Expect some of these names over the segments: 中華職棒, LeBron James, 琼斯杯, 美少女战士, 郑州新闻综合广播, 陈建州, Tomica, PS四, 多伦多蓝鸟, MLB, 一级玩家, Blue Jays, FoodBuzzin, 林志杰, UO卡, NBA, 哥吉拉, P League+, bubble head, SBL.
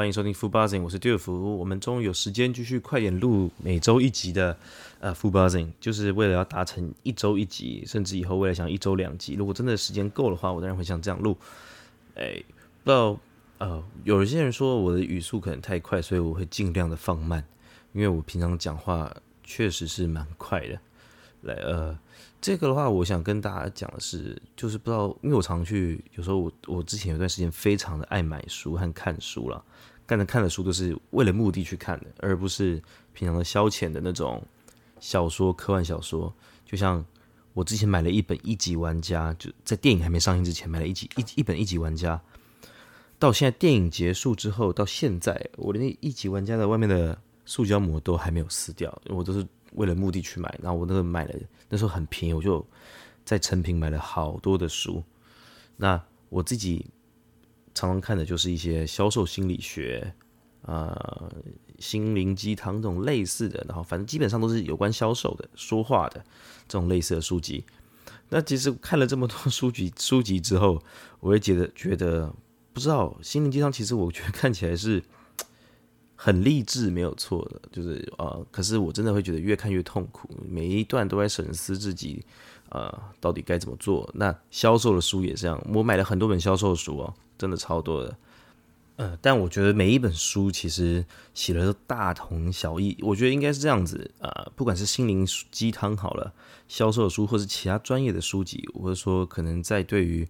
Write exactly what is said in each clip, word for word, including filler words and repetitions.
欢迎收听 FoodBuzzin， 我是杜福。我们终于有时间继续快点录每周一集的呃 FoodBuzzin， 就是为了要达成一周一集，甚至以后为了想一周两集。如果真的时间够的话，我当然会想这样录。哎，不知道呃，有些人说我的语速可能太快，所以我会尽量的放慢，因为我平常讲话确实是蛮快的。来，呃，这个的话，我想跟大家讲的是，就是不知道，因为我常去，有时候我我之前有段时间非常的爱买书和看书啦，但是看的书都是为了目的去看的，而不是平常的消遣的那种小说、科幻小说。就像我之前买了一本《一级玩家》，就在电影还没上映之前买了一集一一本《一级玩家》，到现在电影结束之后，到现在我连《一级玩家》的外面的塑胶膜都还没有撕掉，我都是为了目的去买。然后我那个买了，那时候很便宜，我就在成品买了好多的书。那我自己常常看的就是一些销售心理学、呃、心灵鸡汤这种类似的，然后反正基本上都是有关销售的、说话的这种类似的书籍。那其实看了这么多书籍书籍之后，我也觉得觉得不知道，心灵鸡汤其实我觉得看起来是很励志没有错的，就是呃，可是我真的会觉得越看越痛苦，每一段都在审视自己，呃，到底该怎么做。那销售的书也这样，我买了很多本销售书哦，真的超多的，呃，但我觉得每一本书其实写的都大同小异，我觉得应该是这样子，呃，不管是心灵鸡汤好了，销售的书，或是其他专业的书籍，或者说可能在对于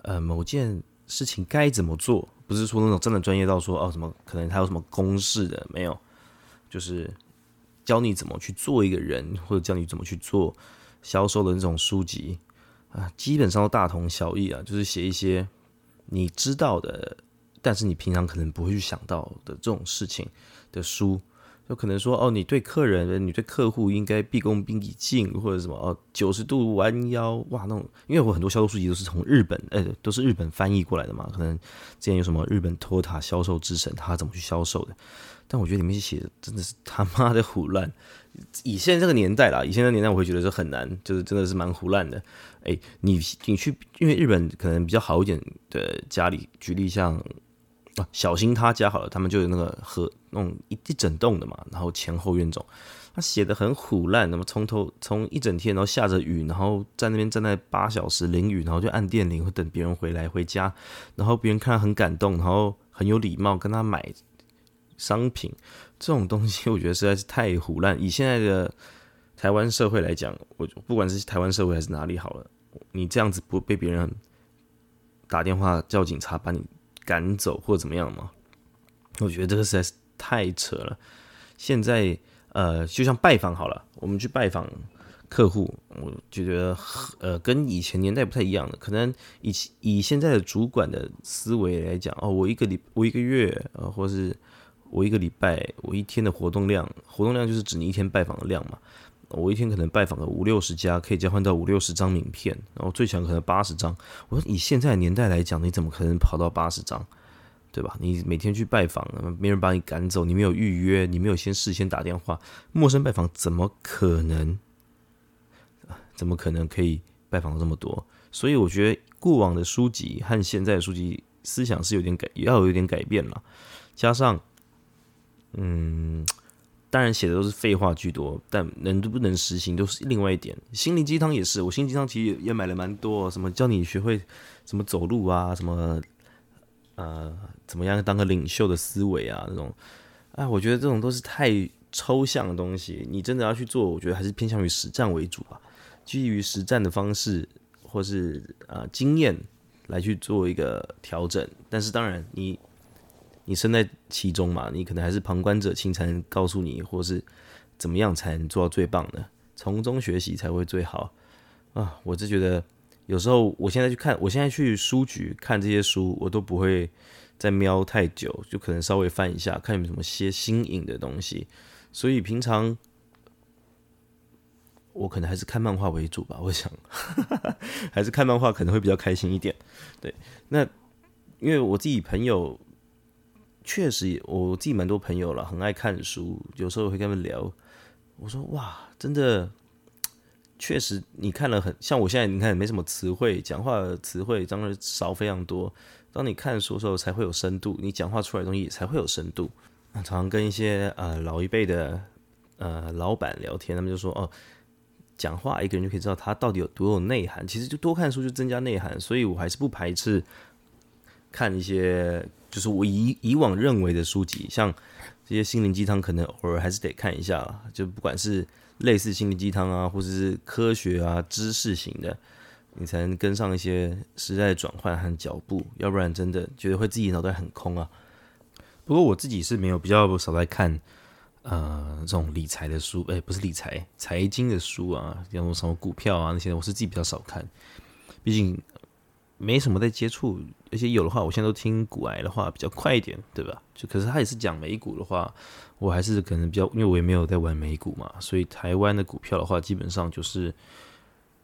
呃某件事情该怎么做。不是说那种真的专业到说哦什么，可能他有什么公式的没有，就是教你怎么去做一个人，或者教你怎么去做销售的那种书籍啊，基本上都大同小异啊，就是写一些你知道的，但是你平常可能不会去想到的这种事情的书，就可能说哦，你对客人、你对客户应该毕恭毕敬，或者什么哦九十度弯腰哇那种，因为我很多销售书籍都是从日本呃都是日本翻译过来的嘛，可能之前有什么日本托塔销售之神，他怎么去销售的，但我觉得里面写的真的是他妈的唬烂。以现在这个年代啦，以现在这个年代我会觉得是很难，就是真的是蛮唬烂的。哎，你你去，因为日本可能比较好一点的家里，举例像。啊、小心他家好了，他们就有那个和那种一整栋的嘛，然后前后院种，他写的很唬烂，那么从头从一整天，然后下着雨，然后在那边站在八小时淋雨，然后就按电铃，等别人回来回家，然后别人看他很感动，然后很有礼貌跟他买商品，这种东西我觉得实在是太唬烂。以现在的台湾社会来讲，我不管是台湾社会还是哪里好了，你这样子不被别人打电话叫警察把你赶走或怎么样吗？我觉得这个实在是太扯了。现在呃，就像拜访好了，我们去拜访客户，我觉得呃跟以前年代不太一样的，可能 以, 以现在的主管的思维来讲，哦，我一个礼我一个月、呃、或是我一个礼拜我一天的活动量，活动量就是指你一天拜访的量嘛。我一天可能拜访个五六十家，可以交换到五六十张名片，然后最强可能八十张。我说以现在的年代来讲，你怎么可能跑到八十张，对吧？你每天去拜访，没人把你赶走，你没有预约，你没有先事先打电话，陌生拜访怎么可能？怎么可能可以拜访这么多？所以我觉得过往的书籍和现在的书籍思想是有点改，也要有点改变了。加上，嗯。当然写的都是废话居多，但能不能实行都是另外一点。心灵鸡汤也是，我心灵鸡汤其实也买了蛮多，什么教你学会怎么走路啊，什么呃怎么样当个领袖的思维啊那种。啊，我觉得这种都是太抽象的东西，你真的要去做，我觉得还是偏向于实战为主吧，基于实战的方式或是呃经验来去做一个调整。但是当然你。你身在其中嘛，你可能还是旁观者清才能告诉你，或是怎么样才能做到最棒的，从中学习才会最好啊！我是觉得有时候我现在去看，我现在去书局看这些书，我都不会再瞄太久，就可能稍微翻一下，看有没有什么些新颖的东西。所以平常我可能还是看漫画为主吧，我想还是看漫画可能会比较开心一点。对，那因为我自己朋友。确实，我自己蛮多朋友了，很爱看书，有时候会跟他们聊。我说哇，真的，确实你看了很像我现在，你看没什么词汇，讲话的词汇当然少非常多。当你看书的时候才会有深度，你讲话出来的东西也才会有深度。常常跟一些呃老一辈的呃老板聊天，他们就说哦，讲话一个人就可以知道他到底有多有内涵，其实就多看书就增加内涵，所以我还是不排斥看一些就是我 以, 以往认为的书籍，像这些心灵鸡汤可能偶尔还是得看一下啦，就不管是类似心灵鸡汤啊，或者是科学啊知识型的，你才能跟上一些时代的转换和脚步，要不然真的觉得会自己脑袋很空啊。不过我自己是没有比较少在看，呃，这种理财的书，哎、欸，不是理财，财经的书啊，像什么股票啊那些，我是自己比较少看，毕竟没什么在接触。而且有的话，我现在都听股癌的话比较快一点，对吧？就可是他也是讲美股的话，我还是可能比较，因为我也没有在玩美股嘛，所以台湾的股票的话，基本上就是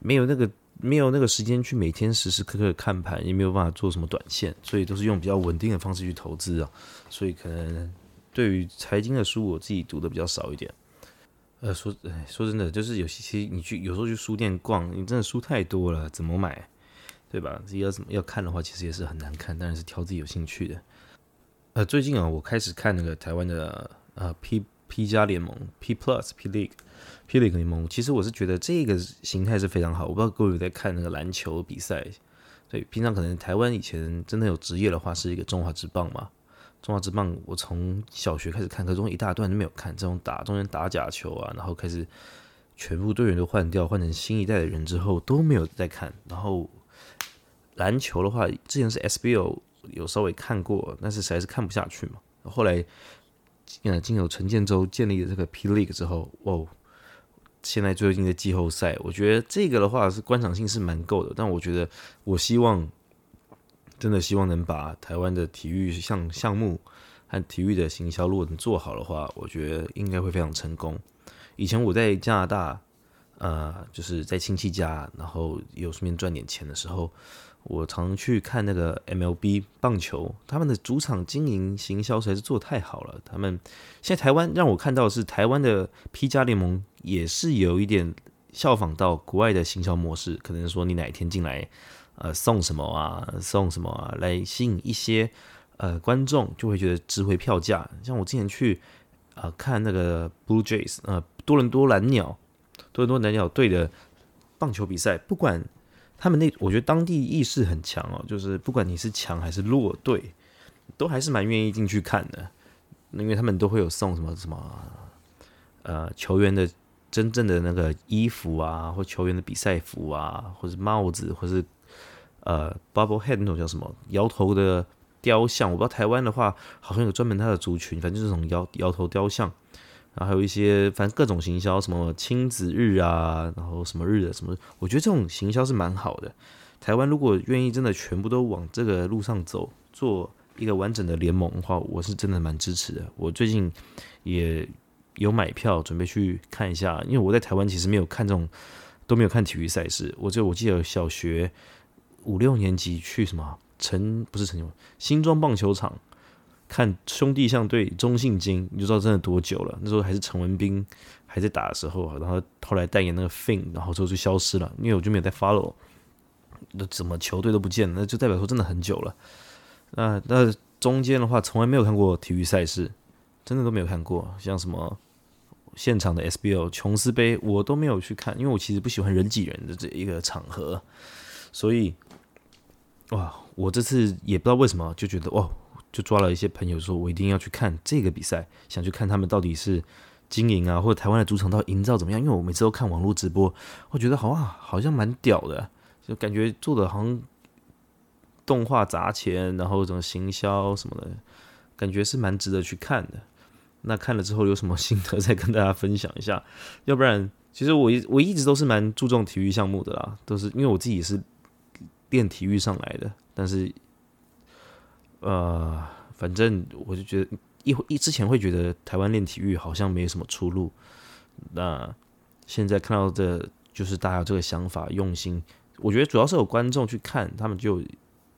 没有那个没有那个时间去每天时时刻刻看盘，也没有办法做什么短线，所以都是用比较稳定的方式去投资啊。所以可能对于财经的书，我自己读的比较少一点。呃，说说真的，就是有些你去有时候去书店逛，你真的书太多了，怎么买，对吧？自己要怎么要看的话，其实也是很难看，当然是挑自己有兴趣的。呃，最近啊，我开始看那个台湾的呃 P。P 加联盟 P Plus P League P League 联盟，其实我是觉得这个形态是非常好。我不知道各位有在看那个篮球比赛，对，平常可能台湾以前真的有职业的话，是一个中华职棒嘛。中华职棒我从小学开始看，可中一大段都没有看，这种打中间打假球啊，然后开始全部队员都换掉，换成新一代的人之后都没有再看。然后篮球的话，之前是 S B L 有稍微看过，但是实在是看不下去嘛。后来。呃，经由陈建州建立的这个 P. LEAGUE+ 之后，哇，现在最近的季后赛，我觉得这个的话是观赏性是蛮够的。但我觉得，我希望真的希望能把台湾的体育项项目和体育的行销，如果能做好的话，我觉得应该会非常成功。以前我在加拿大，呃，就是在亲戚家，然后有顺便赚点钱的时候。我常去看那个 M L B 棒球，他们的主场经营行销实在是做太好了。他们现在台湾让我看到的是台湾的 P 加联盟也是有一点效仿到国外的行销模式，可能说你哪一天进来，呃，送什么啊，送什么啊，来吸引一些呃观众，就会觉得值回票价。像我之前去啊、呃、看那个 Blue Jays 呃多伦多蓝鸟多伦多蓝鸟队的棒球比赛，不管。他们那我觉得当地意识很强哦，就是不管你是强还是弱队，都还是蛮愿意进去看的，因为他们都会有送什么什么呃球员的真正的那个衣服啊，或球员的比赛服啊，或是帽子，或是呃 bubble head 那种叫什么摇头的雕像，我不知道台湾的话好像有专门它的族群，反正就是这种摇摇头雕像。然后还有一些反正各种行销，什么亲子日啊，然后什么日的什么，我觉得这种行销是蛮好的。台湾如果愿意真的全部都往这个路上走，做一个完整的联盟的话，我是真的蛮支持的。我最近也有买票准备去看一下，因为我在台湾其实没有看这种，都没有看体育赛事。我就我记得小学五六年级去什么陈不是陈新庄棒球场。看兄弟象对中信金，你就知道真的多久了。那时候还是陈文彬还在打的时候，然后后来代言那个 Fin， 然后之后就消失了，因为我就没有在 follow， 怎么球队都不见了，那就代表说真的很久了。那那中间的话，从来没有看过体育赛事，真的都没有看过，像什么现场的 S B L 琼斯杯，我都没有去看，因为我其实不喜欢人挤人的这一个场合，所以哇，我这次也不知道为什么就觉得哇。就抓了一些朋友说我一定要去看这个比赛，想去看他们到底是经营啊，或者台湾的主场到底营造怎么样，因为我每次都看网络直播，我觉得好像好像蛮屌的，就感觉做的好像动画砸钱，然后什么行销什么的，感觉是蛮值得去看的。那看了之后有什么心得再跟大家分享一下，要不然其实我一我一直都是蛮注重体育项目的啦，都是因为我自己是练体育上来的，但是呃，反正我就觉得一一之前会觉得台湾练体育好像没什么出路，那现在看到的就是大家有这个想法用心，我觉得主要是有观众去看，他们就有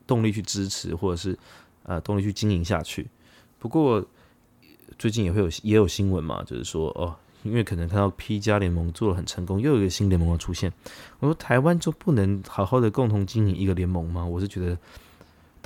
动力去支持，或者是呃动力去经营下去。不过最近也会有也有新闻嘛，就是说哦，因为可能看到 P 加联盟做得很成功，又有一个新联盟的出现，我说台湾就不能好好的共同经营一个联盟吗？我是觉得。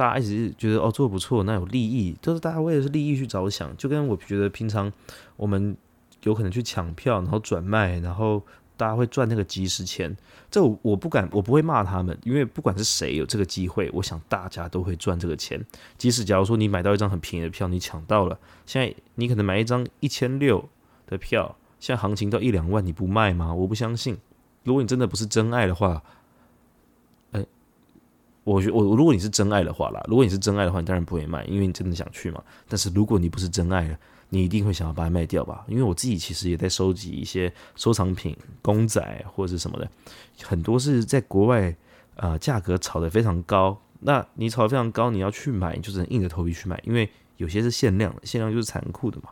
大家一直觉得哦做得不错，那有利益，就是大家为了是利益去着想，就跟我觉得平常我们有可能去抢票，然后转卖，然后大家会赚那个即时钱，这 我, 我不敢，我不会骂他们，因为不管是谁有这个机会，我想大家都会赚这个钱。即使假如说你买到一张很便宜的票，你抢到了，现在你可能买一张一千六的票，现在行情到一两万，你不卖吗？我不相信。如果你真的不是真爱的话，欸、我我如果你是真爱的话啦，如果你是真爱的话，你当然不会卖，因为你真的想去嘛。但是如果你不是真爱了，你一定会想要把它卖掉吧？因为我自己其实也在收集一些收藏品、公仔或者是什么的，很多是在国外啊、呃、价格炒得非常高。那你炒得非常高，你要去买，你就只能硬着头皮去买，因为有些是限量的，限量就是残酷的嘛。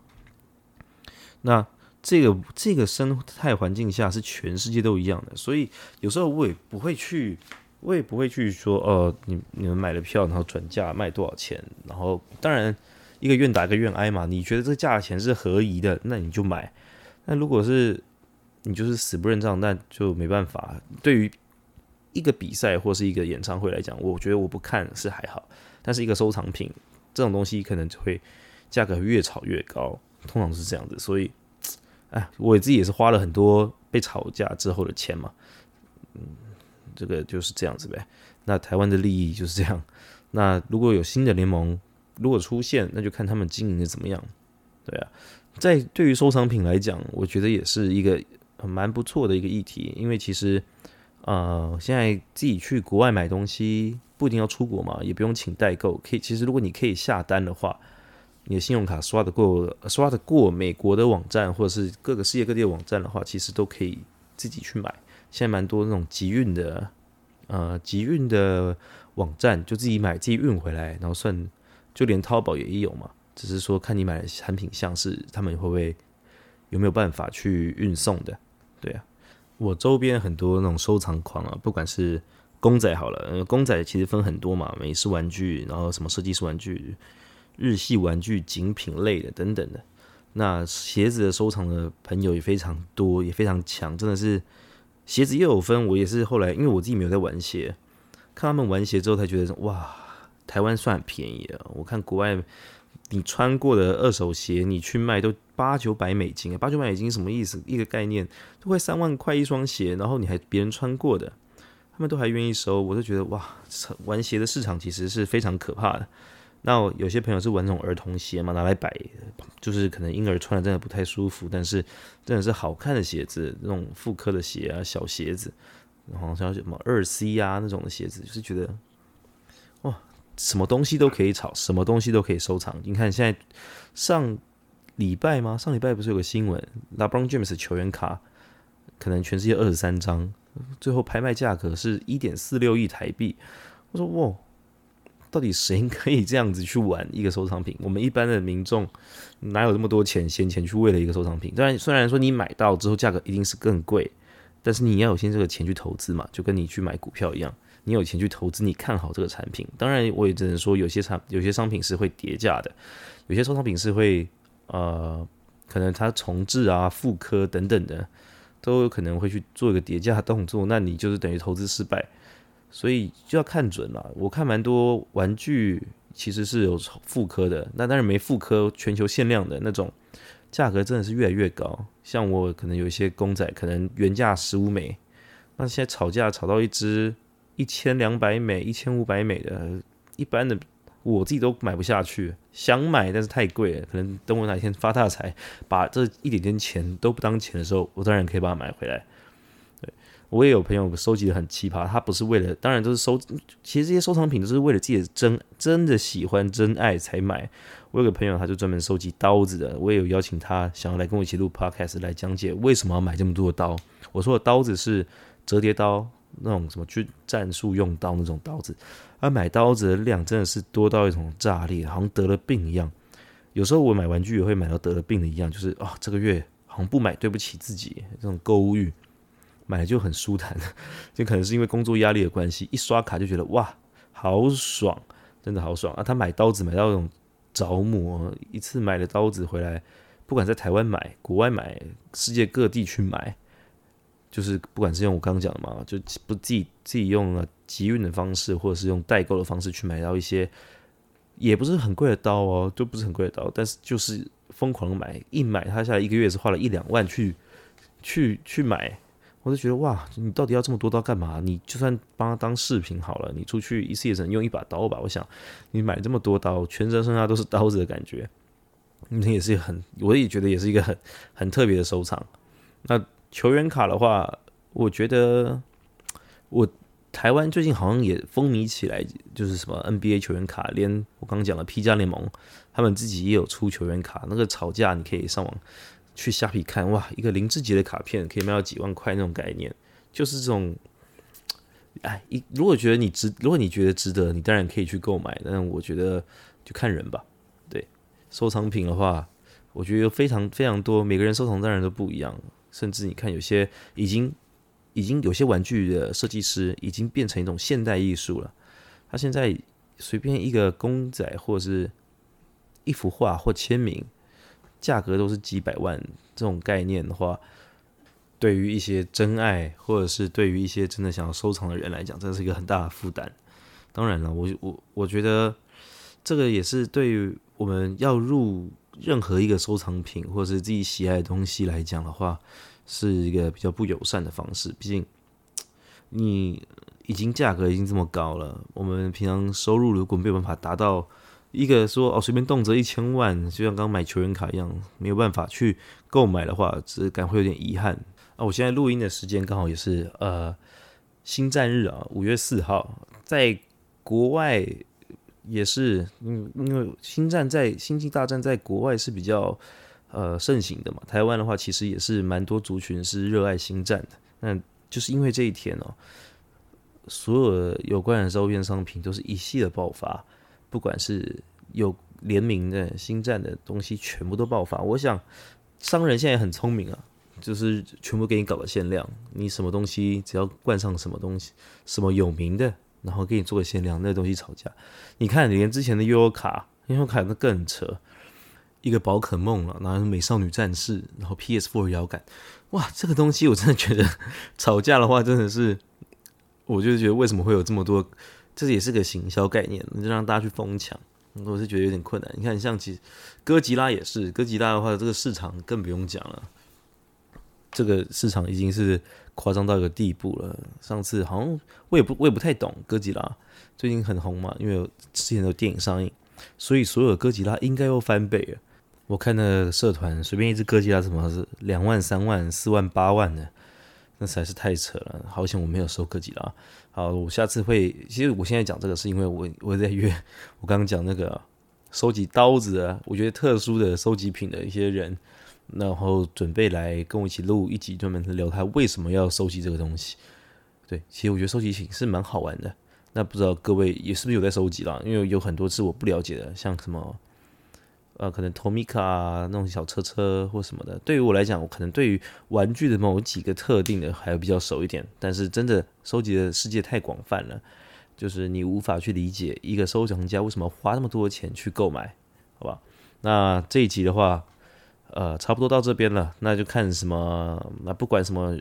那这个这个生态环境下是全世界都一样的，所以有时候我也不会去，我也不会去说哦，你你们买了票，然后转价卖多少钱，然后当然。一个愿打一个愿挨嘛，你觉得这个价钱是合宜的，那你就买。那如果是你就是死不认账，那就没办法。对于一个比赛或是一个演唱会来讲，我觉得我不看是还好，但是一个收藏品这种东西可能就会价格越炒越高，通常是这样子。所以，哎，我自己也是花了很多被炒价之后的钱嘛，嗯，这个就是这样子呗。那台湾的利益就是这样。那如果有新的联盟。如果出现，那就看他们经营的怎么样，对啊。在对于收藏品来讲，我觉得也是一个蛮不错的一个议题，因为其实，呃，现在自己去国外买东西不一定要出国嘛，也不用请代购，可以。其实如果你可以下单的话，你的信用卡刷得过，刷得过美国的网站或者是各个世界各地的网站的话，其实都可以自己去买。现在蛮多那种集运的，呃，集运的网站就自己买，自己运回来，然后算。就连淘宝也有嘛，只是说看你买的产品像是他们会不会有没有办法去运送的，对啊。我周边很多那种收藏狂啊，不管是公仔好了，公仔其实分很多嘛，美式玩具，然后什么设计师玩具、日系玩具、精品类的等等的。那鞋子的收藏的朋友也非常多，也非常强，真的是鞋子又有分。我也是后来因为我自己没有在玩鞋，看他们玩鞋之后才觉得哇。台湾算很便宜了，我看国外你穿过的二手鞋，你去卖都八九百美金，八九百美金什么意思？一个概念都快三万块一双鞋，然后你还别人穿过的，他们都还愿意收，我就觉得哇，玩鞋的市场其实是非常可怕的。那有些朋友是玩那种儿童鞋嘛，拿来摆，就是可能婴儿穿的真的不太舒服，但是真的是好看的鞋子，那种复刻的鞋啊，小鞋子，然后像什么二 C 啊那种的鞋子，就是觉得哇。什么东西都可以炒，什么东西都可以收藏。你看现在上礼拜吗？上礼拜不是有个新闻 ，LeBron James 的球员卡可能全世界二十三张，最后拍卖价格是一点四六亿台币。我说哇，到底谁可以这样子去玩一个收藏品？我们一般的民众哪有这么多钱闲钱去为了一个收藏品？当然，虽然说你买到之后价格一定是更贵，但是你要有先这个钱去投资嘛，就跟你去买股票一样。你有钱去投资，你看好这个产品。当然，我也只能说有些产有些商品是会叠价的，有些收藏品是会呃，可能它重置啊、复刻等等的，都有可能会去做一个叠价动作。那你就是等于投资失败，所以就要看准了。我看蛮多玩具其实是有复刻的，那当然没复刻，全球限量的那种价格真的是越来越高。像我可能有一些公仔，可能原价十五美，那现在炒价炒到一只。一千两百美、一千五百美的，一般的我自己都买不下去，想买但是太贵了。可能等我哪天发大财，把这一点点钱都不当钱的时候，我当然可以把它买回来。对，我也有朋友收集的很奇葩，他不是为了，当然都是收，其实这些收藏品都是为了自己的真真的喜欢、真爱才买。我有个朋友他就专门收集刀子的，我也有邀请他想要来跟我一起录 podcast 来讲解为什么要买这么多的刀。我说的刀子是折叠刀。那种什么去战术用刀那种刀子，啊，买刀子的量真的是多到一种炸裂，好像得了病一样。有时候我买玩具也会买到得了病的一样，就是啊、哦，这个月好像不买对不起自己，这种购物欲买了就很舒坦，就可能是因为工作压力的关系，一刷卡就觉得哇，好爽，真的好爽啊！他买刀子买到那种着魔，一次买了刀子回来，不管在台湾买、国外买、世界各地去买。就是不管是用我刚刚讲的嘛，就不自己自己用了集运的方式或者是用代购的方式去买到一些也不是很贵的刀哦，就不是很贵的刀，但是就是疯狂买，一买他下来一个月是花了一两万去去去买，我就觉得哇，你到底要这么多刀干嘛？你就算帮他当饰品好了，你出去一次也只能用一把刀吧？我想你买这么多刀，全身上下都是刀子的感觉，那也是很，我也觉得也是一个很很特别的收藏。那球员卡的话，我觉得我台湾最近好像也风靡起来，就是什么 N B A 球员卡，连我刚刚讲的 P 加联盟，他们自己也有出球员卡，那个吵架你可以上网去虾皮看，哇，一个林志杰的卡片可以卖到几万块那种概念，就是这种，哎，如果觉得你值，如果你觉得值得，你当然可以去购买，但我觉得就看人吧。对，收藏品的话，我觉得有非常非常多，每个人收藏当然都不一样，甚至你看有些已经已经有些玩具的设计师已经变成一种现代艺术了，他现在随便一个公仔或是一幅画或签名，价格都是几百万，这种概念的话，对于一些真爱或者是对于一些真的想要收藏的人来讲，这是一个很大的负担。当然了，我我我觉得这个也是对于我们要入任何一个收藏品或者是自己喜爱的东西来讲的话，是一个比较不友善的方式。毕竟你已经价格已经这么高了，我们平常收入如果没有办法达到一个说哦随便动辄一千万，就像刚刚买球员卡一样，没有办法去购买的话，只感会有点遗憾啊。我现在录音的时间刚好也是呃星战日啊，五月四号，在国外也是，嗯，因为星战在星际大战在国外是比较呃盛行的嘛，台湾的话其实也是蛮多族群是热爱星战的，那就是因为这一天哦，所有的有关的周边商品都是一系的爆发。不管是有联名的星战的东西全部都爆发，我想商人现在很聪明啊，就是全部给你搞个限量，你什么东西只要冠上什么东西什么有名的，然后给你做个限量，那东西吵架。你看连之前的 U O 卡 U O 卡那更扯，一个宝可梦了，然后美少女战士，然后 P S 四 摇杆，哇，这个东西我真的觉得吵架的话真的是，我就觉得为什么会有这么多，这也是个行销概念，就让大家去疯抢，我是觉得有点困难。你看，像其实哥吉拉也是，哥吉拉的话，这个市场更不用讲了，这个市场已经是夸张到一个地步了。上次好像我也不我也不太懂哥吉拉，最近很红嘛，因为之前有电影上映，所以所有的哥吉拉应该又翻倍了。我看那社团随便一只哥吉拉什么是两万、三万、四万、八万的。那实在是太扯了，好险我没有收哥吉拉。好，我下次会，其实我现在讲这个是因为我我在约我刚刚讲那个收集刀子啊，我觉得特殊的收集品的一些人，然后准备来跟我一起录一集，专门聊他为什么要收集这个东西。对，其实我觉得收集品是蛮好玩的。那不知道各位也是不是有在收集啦？因为有很多是我不了解的，像什么呃，可能 Tomica 啊，那种小车车或什么的，对于我来讲，我可能对于玩具的某几个特定的还比较熟一点，但是真的收集的世界太广泛了，就是你无法去理解一个收藏家为什么花那么多钱去购买，好吧？那这一集的话，呃，差不多到这边了，那就看什么，那不管什么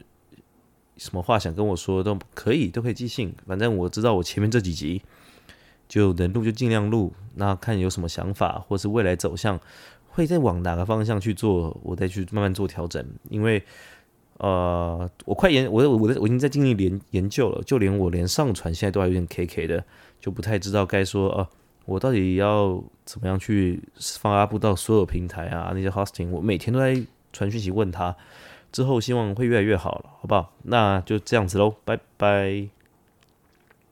什么话想跟我说都可以，都可以寄信，反正我知道我前面这几集。就能录就尽量录，那看有什么想法，或是未来走向会再往哪个方向去做，我再去慢慢做调整。因为呃，我快研我我我已经在尽力研研究了，就连我连上传现在都还有点 K K 的，就不太知道该说啊、呃，我到底要怎么样去发布到所有平台啊那些 hosting， 我每天都在传讯息问他，之后希望会越来越好了，好不好？那就这样子喽，拜拜。